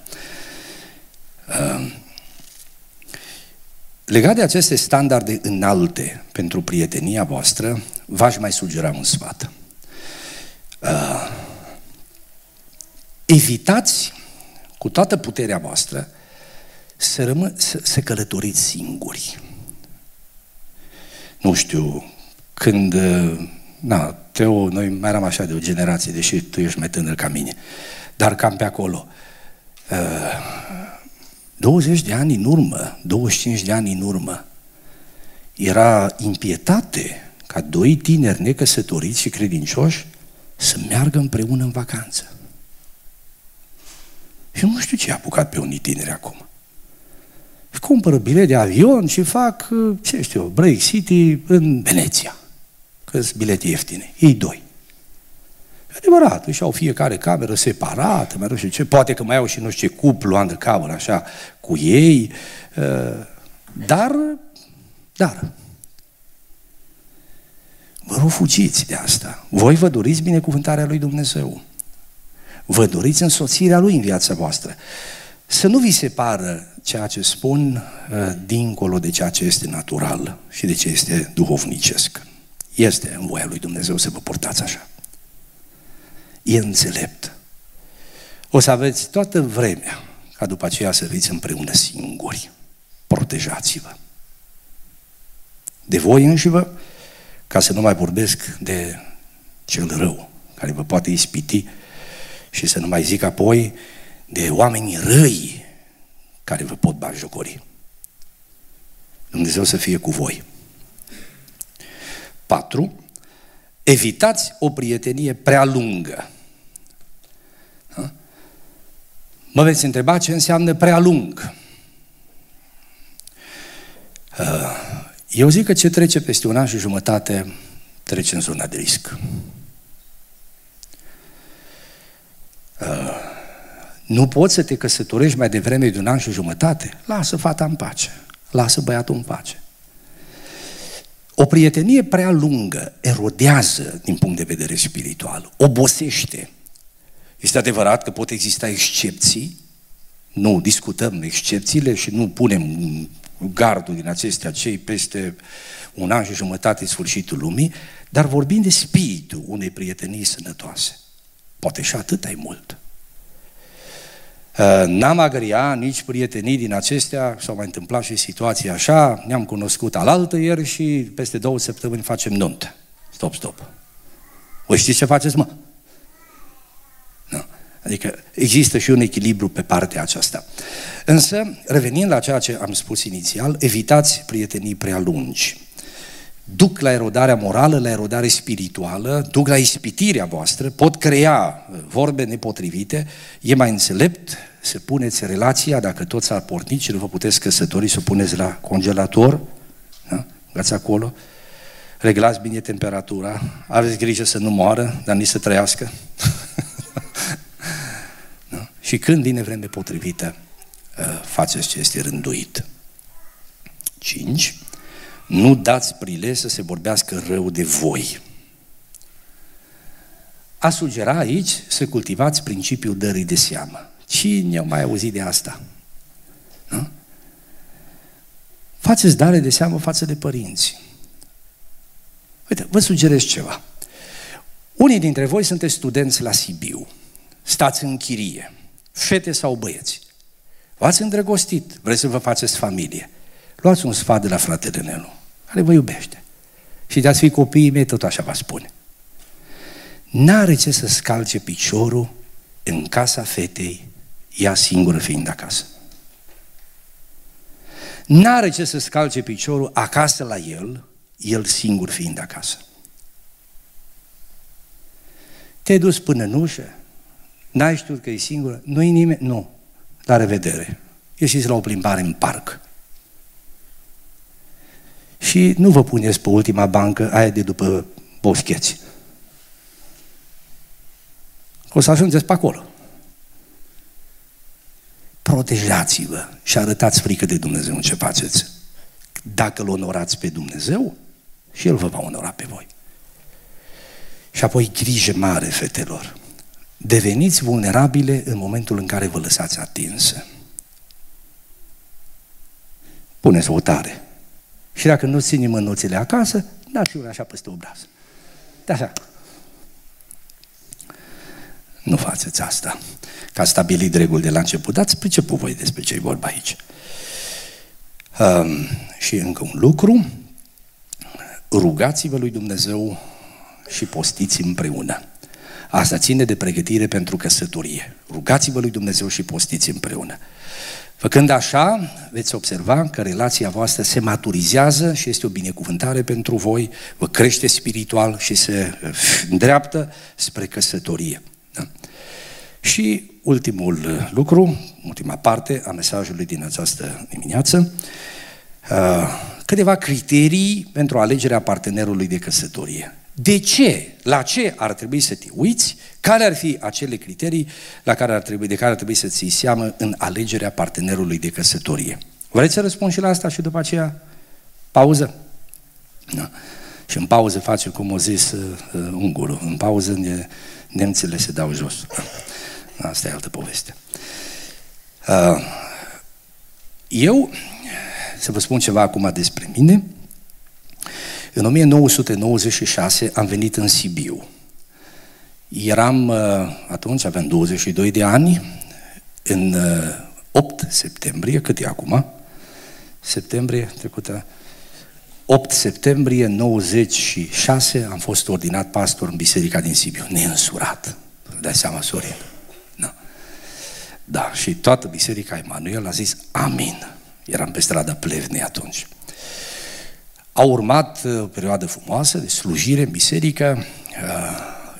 Legat de aceste standarde înalte pentru prietenia voastră, v-aș mai sugera un sfat. Evitați cu toată puterea voastră, să călătoriți singuri. Nu știu, când... Na, Teo, noi mai eram așa de o generație, deși tu ești mai tânăr ca mine, dar cam pe acolo. 20 de ani în urmă, 25 de ani în urmă, era impietate ca doi tineri necăsătoriți și credincioși să meargă împreună în vacanță. Eu nu știu ce a apucat pe unii tineri acum. Își cumpără bilet de avion și fac, ce știu eu, Break City în Veneția. Că-s bilete ieftine, ei doi. E adevărat, își au fiecare cameră separată, mai știu ce, poate că mai au și nu știu ce cuplu undercover așa cu ei, dar vă rog, fugiți de asta. Voi vă doriți binecuvântarea lui Dumnezeu. Vă doriți însoțirea lui în viața voastră. Să nu vi se pară ceea ce spun dincolo de ceea ce este natural și de ce este duhovnicesc. Este în voia lui Dumnezeu să vă purtați așa. E înțelept. O să aveți toată vremea ca după aceea să fiți împreună singuri. Protejați-vă de voi înșivă, ca să nu mai vorbesc de cel rău care vă poate ispiti și să nu mai zic apoi de oamenii răi care vă pot batjocori. Dumnezeu să fie cu voi. 4. Evitați o prietenie prea lungă. Mă veți întreba ce înseamnă prea lung. Eu zic că ce trece peste 1 an și jumătate trece în zona de risc. Nu poți să te căsătorești mai devreme de 1 an și jumătate? Lasă fata în pace, lasă băiatul în pace. O prietenie prea lungă erodează din punct de vedere spiritual, obosește. Este adevărat că pot exista excepții, nu discutăm excepțiile și nu punem gardul din acestea, cei peste 1 an și jumătate sfârșitul lumii, dar vorbim de spiritul unei prietenii sănătoase. Poate și atât ai mult. N-am agria nici prietenii din acestea, s-au mai întâmplat și situații așa, ne-am cunoscut alaltă ieri și peste 2 săptămâni facem nuntă. Stop, stop. O știți ce faceți, mă? Nu. Adică există și un echilibru pe partea aceasta. Însă, revenind la ceea ce am spus inițial, evitați prietenii prea lungi. Duc la erodarea morală, la erodare spirituală, duc la ispitirea voastră, pot crea vorbe nepotrivite. E mai înțelept să puneți relația, dacă tot s-a pornit și nu vă puteți căsători, să o puneți la congelator, da? Gați acolo, reglați bine temperatura, aveți grijă să nu moară, dar nici să trăiască. Da? Și când vine vreme potrivită, faceți ce este rânduit. 5. Nu dați prilej să se vorbească rău de voi. A sugera aici să cultivați principiul dării de seamă. Cine a mai auzit de asta? Nu? Faceți dare de seamă față de părinți. Uite, vă sugerez ceva. Unii dintre voi sunteți studenți la Sibiu. Stați în chirie. Fete sau băieți. V-ați îndrăgostit. Vreți să vă faceți familie. Luați un sfat de la fratele Nelu, care vă iubește. Și de-ați fi copiii mei, tot așa vă spune. N-are ce să scalce piciorul în casa fetei, ea singură fiind acasă. N-are ce să scalce piciorul acasă la el, el singur fiind acasă. Te-ai dus până în ușă, n-ai știut că e singură, nu-i nimeni, nu. La revedere. Ieșiți la o plimbare în parc. Și nu vă puneți pe ultima bancă, aia de după boscheți. O să ajungeți pe acolo. Protejați-vă și arătați frică de Dumnezeu în ce faceți. Dacă îl onorați pe Dumnezeu, și El vă va onora pe voi. Și apoi grijă mare, fetelor. Deveniți vulnerabile în momentul în care vă lăsați atinsă. Puneți o tare. Și dacă nu ținem mânuțele acasă, dați una așa peste obraz. De așa. Nu faceți asta. Că ați stabilit reguli de la început, dați priceput voi despre ce-i vorba aici. Și încă un lucru, rugați-vă lui Dumnezeu și postiți împreună. Asta ține de pregătire pentru căsătorie. Rugați-vă lui Dumnezeu și postiți împreună. Făcând așa, veți observa că relația voastră se maturizează și este o binecuvântare pentru voi, vă crește spiritual și se îndreaptă spre căsătorie. Da? Și ultimul lucru, ultima parte a mesajului din această dimineață, câteva criterii pentru alegerea partenerului de căsătorie. De ce? La ce ar trebui să te uiți? Care ar fi acele criterii de care ar trebui să ții seamă în alegerea partenerului de căsătorie? Vreți să răspund și la asta și după aceea pauză? Da. Și în pauză face, cum o zis ungurul, în pauză nemțile se dau jos. Da. Asta e altă poveste. Eu să vă spun ceva acum despre mine. În 1996 am venit în Sibiu. Eram, atunci aveam 22 de ani, în 8 septembrie, cât e acum? Septembrie trecută. 8 septembrie 96 am fost ordinat pastor în biserica din Sibiu, neînsurat. Dai seama, Sorin. Da. Da, și toată biserica Emanuel a zis amin. Eram pe strada Plevnei atunci. A urmat o perioadă frumoasă de slujire în biserică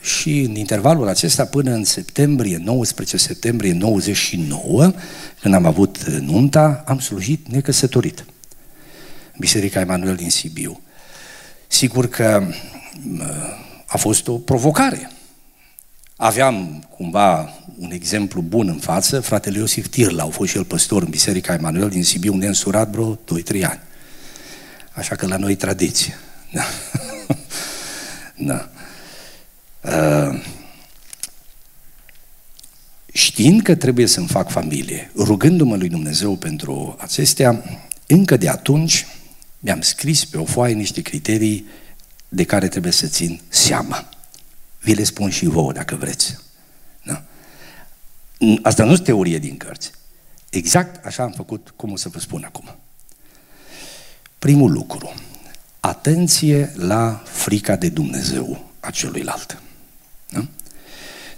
și în intervalul acesta până în septembrie, 19 septembrie 99, când am avut nunta, am slujit necăsătorit în Biserica Emanuel din Sibiu. Sigur că a fost o provocare. Aveam cumva un exemplu bun în față, fratele Iosif Tirla, a fost și el păstor în Biserica Emanuel din Sibiu, unde a însurat vreo 2-3 ani. Așa că la noi tradiție. Da. Da. Știind că trebuie să-mi fac familie, rugându-mă lui Dumnezeu pentru acestea, încă de atunci mi-am scris pe o foaie niște criterii de care trebuie să țin seama. Vi le spun și vouă dacă vreți. Da. Asta nu-s teorie din cărți. Exact așa am făcut, cum o să vă spun acum. Primul lucru, atenție la frica de Dumnezeu a celuilalt. Da?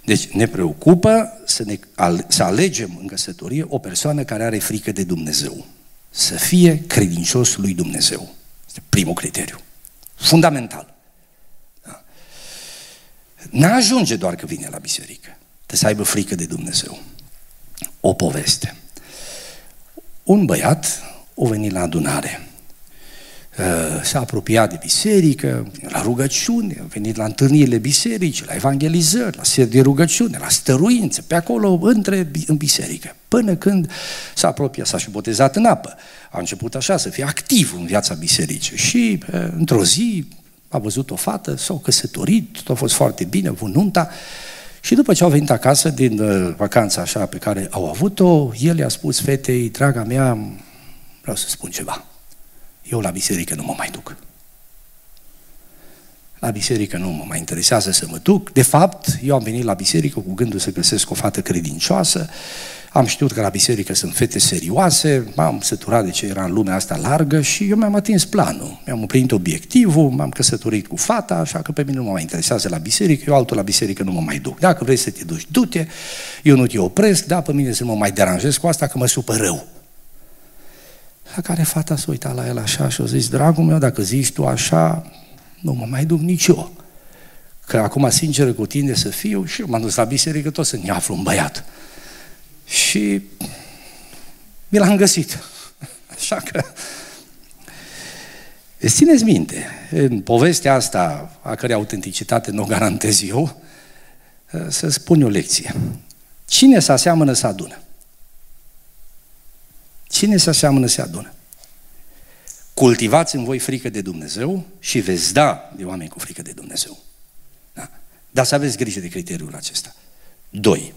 Deci ne preocupă să alegem în căsătorie o persoană care are frică de Dumnezeu. Să fie credincios lui Dumnezeu. Este primul criteriu. Fundamental. Da? N-ajunge doar că vine la biserică. Trebuie să aibă frică de Dumnezeu. O poveste. Un băiat o venit la adunare. S-a apropiat de biserică, la rugăciune, a venit la întâlnirile bisericii, la evangelizări, la seri de rugăciune, la stăruințe, pe acolo, în biserică. Până când s-a apropiat, s-a și botezat în apă. A început așa să fie activ în viața bisericii și într-o zi a văzut o fată, s-au căsătorit, tot a fost foarte bine, a avut nunta și după ce au venit acasă din vacanța așa pe care au avut-o, el i-a spus fetei, draga mea, vreau să spun ceva. Eu la biserică nu mă mai duc. La biserică nu mă mai interesează să mă duc. De fapt, eu am venit la biserică cu gândul să găsesc o fată credincioasă. Am știut că la biserică sunt fete serioase. M-am săturat de ce era în lumea asta largă și eu mi-am atins planul. Mi-am împlinit obiectivul, m-am căsătorit cu fata, așa că pe mine nu mă mai interesează la biserică. Eu altul la biserică nu mă mai duc. Dacă vrei să te duci, du-te. Eu nu te opresc, dar pe mine să nu mă mai deranjez cu asta că mă supăr rău. La care fata s-a uitat la el așa și a zis, dragul meu, dacă zici tu așa, nu mă mai duc nici eu. Că acum, sinceră cu tine să fiu, și eu m-am dus la biserică tot să-mi aflu un băiat. Și mi l-am găsit. Așa că... Țineți minte, în povestea asta, a cărei autenticitate nu o garantez eu, să spun o lecție. Cine se aseamănă, se adună. Cine se aseamănă, se adună. Cultivați în voi frică de Dumnezeu și veți da de oameni cu frică de Dumnezeu. Da? Dar să aveți grijă de criteriul acesta. 2.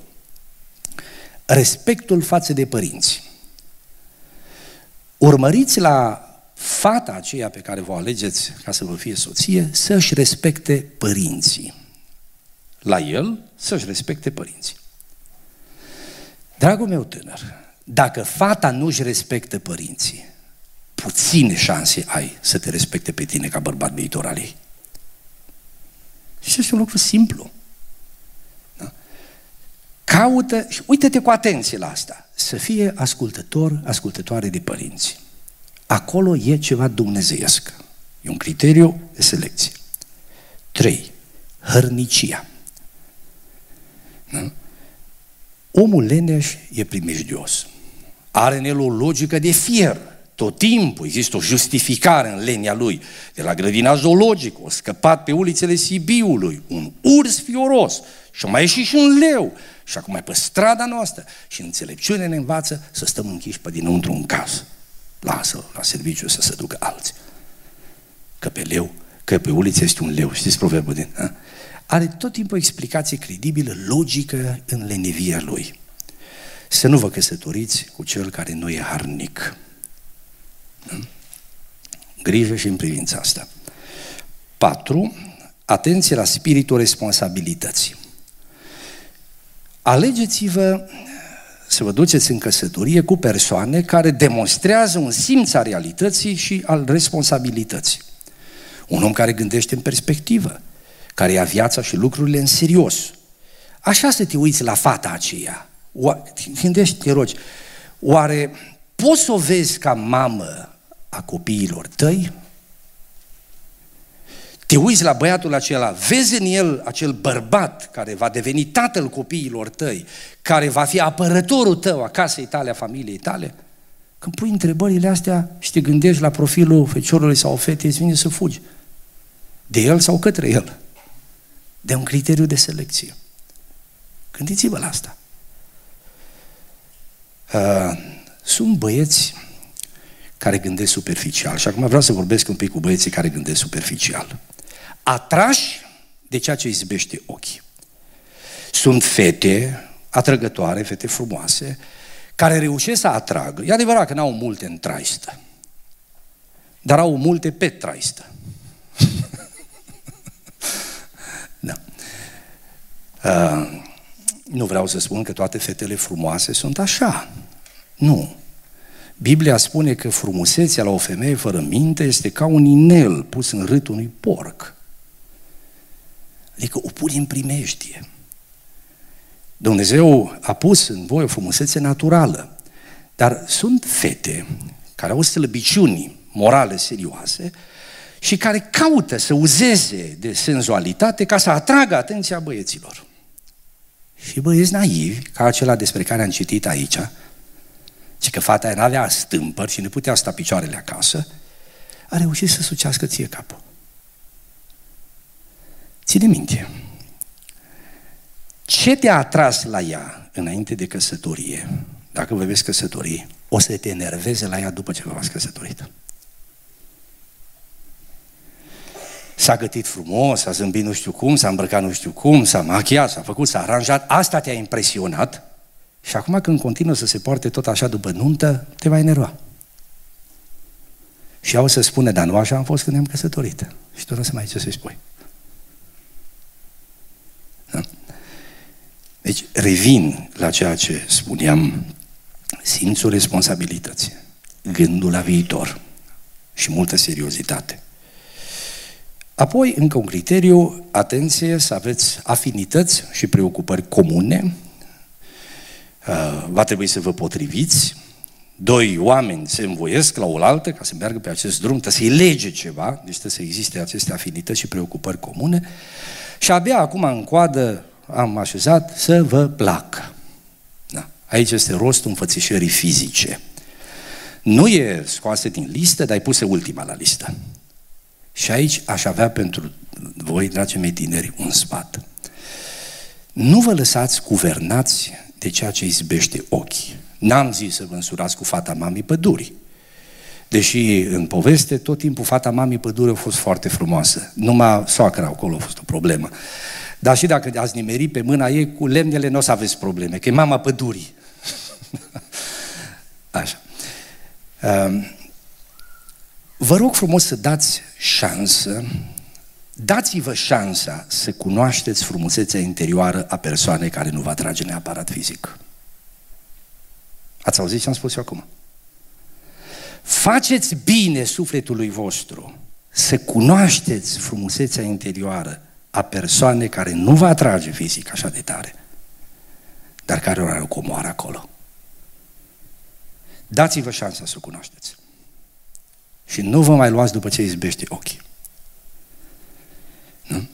Respectul față de părinți. Urmăriți la fata aceea pe care vă alegeți ca să vă fie soție să-și respecte părinții. La el să-și respecte părinții. Dragul meu tânăr, dacă fata nu-și respectă părinții, puține șanse ai să te respecte pe tine ca bărbat viitor al ei. Și este un lucru simplu. Da? Caută și uită-te cu atenție la asta. Să fie ascultător, ascultătoare de părinți. Acolo e ceva dumnezeiesc. E un criteriu de selecție. 3. Hărnicia. Da? Omul leneș e primejdios. Are în el o logică de fier. Tot timpul există o justificare în lenia lui. De la grădina zoologică, o scăpat pe ulițele Sibiului, un urs fioros și mai ieșit și un leu. Și acum e pe strada noastră. Și înțelepciunea ne învață să stăm închiși pe dinăuntru un caz. Lasă-l la serviciu să se ducă alții. Că pe leu, că pe uliță este un leu. Știți proverbul din... A? Are tot timpul o explicație credibilă, logică în lenevia lui. Să nu vă căsătoriți cu cel care nu e harnic. Grijă și în privința asta. 4. Atenție la spiritul responsabilității. Alegeți-vă să vă duceți în căsătorie cu persoane care demonstrează un simț al realității și al responsabilității. Un om care gândește în perspectivă, care ia viața și lucrurile în serios. Așa să te uiți la fata aceea. Gândești, te rogi, oare poți să o vezi ca mamă a copiilor tăi? Te uiți la băiatul acela, vezi în el acel bărbat care va deveni tatăl copiilor tăi, care va fi apărătorul tău a casei tale, a familiei tale? Când pui întrebările astea și te gândești la profilul feciorului sau fetei, îți vine să fugi. De el sau către el. De un criteriu de selecție. Gândiți-vă la asta. Sunt băieți care gândesc superficial și acum vreau să vorbesc un pic cu băieții care gândesc superficial. Atrași de ceea ce izbește ochii. Sunt fete atrăgătoare, fete frumoase, care reușesc să atragă. E adevărat că n-au multe în traistă, dar au multe pe traistă. Nu vreau să spun că toate fetele frumoase sunt așa. Nu. Biblia spune că frumusețea la o femeie fără minte este ca un inel pus în râtul unui porc. Adică o pune în primejdie. Dumnezeu a pus în voi o frumusețe naturală. Dar sunt fete care au slăbiciuni morale serioase și care caută să uzeze de senzualitate ca să atragă atenția băieților. Și băieți naivi, ca acela despre care am citit aici, ci că fata n-avea stâmpări și nu putea sta picioarele acasă, a reușit să sucească ție capul. Ține minte, ce te-a atras la ea înainte de căsătorie, dacă vă veți căsători, o să te enerveze la ea după ce vă v-ați căsătorit. S-a gătit frumos, s-a zâmbit nu știu cum, s-a îmbrăcat nu știu cum, s-a machiat, s-a făcut, s-a aranjat, asta te-a impresionat și acum când continuă să se poarte tot așa după nuntă, te va enerva. Și ea o să spune, dar nu așa am fost când ne-am căsătorit. Și tu nu o să mai ai ce să-i spui. Da? Deci revin la ceea ce spuneam, simțul responsabilității, gândul la viitor și multă seriozitate. Apoi, încă un criteriu, atenție, să aveți afinități și preocupări comune. Va trebui să vă potriviți. Doi oameni se învoiesc la oaltă ca să meargă pe acest drum, trebuie să-i lege ceva, deci trebuie să existe aceste afinități și preocupări comune. Și abia acum în coadă am așezat să vă placă. Da. Aici este rostul înfățișării fizice. Nu e scoasă din listă, dar e pusă ultima la listă. Și aici aș avea pentru voi, dragii mei tineri, un sfat. Nu vă lăsați guvernați de ceea ce izbește ochii. N-am zis să vă însurați cu fata mamei păduri. Deși în poveste tot timpul fata mamei păduri a fost foarte frumoasă. Numai soacra acolo a fost o problemă. Dar și dacă ați nimerit pe mâna ei cu lemnele, nu o să aveți probleme, că e mama pădurii. Așa. Vă rog frumos să dați șansă, dați-vă șansa să cunoașteți frumusețea interioară a persoanei care nu vă atrage neapărat fizic. Ați auzit ce am spus eu acum? Faceți bine sufletului vostru să cunoașteți frumusețea interioară a persoanei care nu vă atrage fizic așa de tare, dar care are o comoară acolo. Dați-vă șansa să o cunoașteți. Și nu vă mai luați după ce izbește ochii. Nu?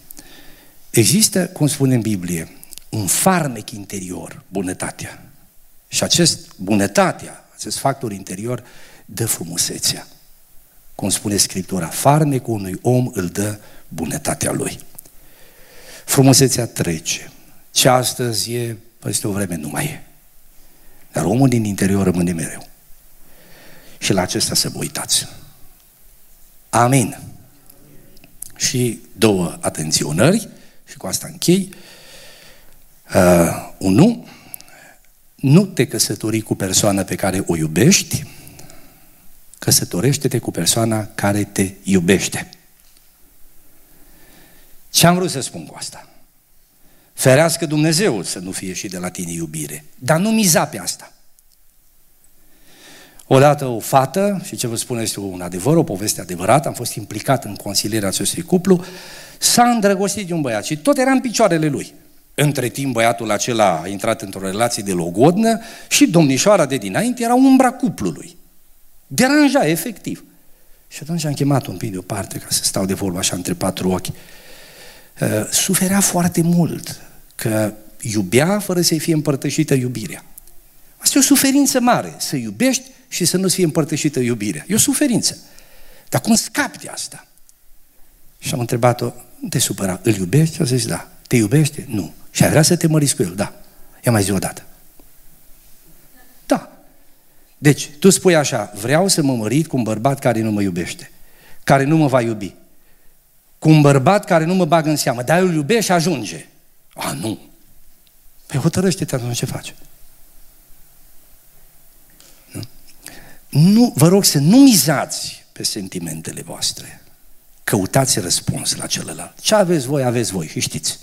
Există, cum spune în Biblie, un farmec interior, bunătatea. Și acest factor interior dă frumusețea. Cum spune Scriptura, farmecul unui om îl dă bunătatea lui. Frumusețea trece. Ce astăzi e, peste o vreme nu mai e. Dar omul din interior rămâne mereu. Și la acesta să vă uitați. Amin. Și două atenționări, și cu asta închei. Unu, nu te căsători cu persoana pe care o iubești, căsătorește-te cu persoana care te iubește. Ce am vrut să spun cu asta? Ferească Dumnezeu să nu fie și de la tine iubire, dar nu miza pe asta. Odată o fată, și ce vă spun este un adevăr, o poveste adevărată, am fost implicat în consilierea acestui cuplu, s-a îndrăgostit de un băiat și tot era în picioarele lui. Între timp băiatul acela a intrat într-o relație de logodnă și domnișoara de dinainte era umbra cuplului. Deranja, efectiv. Și atunci am chemat-o un pic deoparte ca să stau de vorbă așa între patru ochi. Suferea foarte mult că iubea fără să-i fie împărtășită iubirea. Asta e o suferință mare, să iubești și să nu-ți fie împărtășită iubirea. E o suferință. Dar cum scapi de asta? Și am întrebat-o, nu te supăra, îl iubești? Și a zis, da. Te iubește? Nu. Și ai vrea să te măriți cu el? Da. Ia mai zi o dată. Da. Deci, tu spui așa, vreau să mă mărit cu un bărbat care nu mă iubește, care nu mă va iubi, cu un bărbat care nu mă bagă în seamă, dar eu îl iubesc și ajunge. A, nu. Păi hotărăște-te atunci ce faci. Nu, vă rog să nu mizați pe sentimentele voastre. Căutați răspuns la celălalt. Ce aveți voi și știți.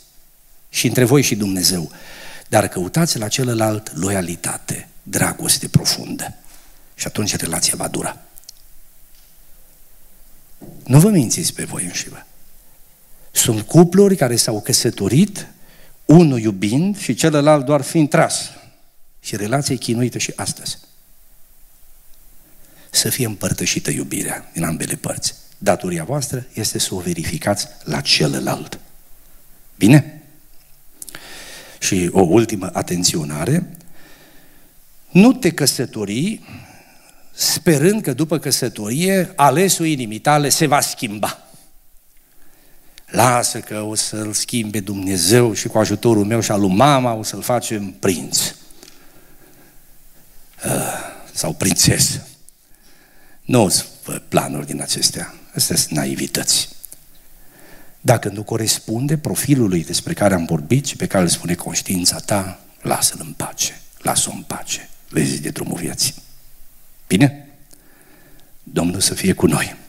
Și între voi și Dumnezeu. Dar căutați la celălalt loialitate, dragoste profundă. Și atunci relația va dura. Nu vă mințiți pe voi înși vă. Sunt cupluri care s-au căsătorit, unul iubind și celălalt doar fiind tras. Și relația e chinuită și astăzi. Să fie împărtășită iubirea din ambele părți. Datoria voastră este să o verificați la celălalt. Bine? Și o ultimă atenționare. Nu te căsători sperând că după căsătorie alesul inimii tale se va schimba. Lasă că o să-l schimbe Dumnezeu și cu ajutorul meu și al lui mama o să-l facem prinț. Sau prințesă. Nu-ți fă planuri din acestea. Astea sunt naivități. Dacă nu corespunde profilului despre care am vorbit și pe care îl spune conștiința ta, lasă-l în pace, lasă-o în pace. Vezi de drumul vieții. Bine? Domnul să fie cu noi.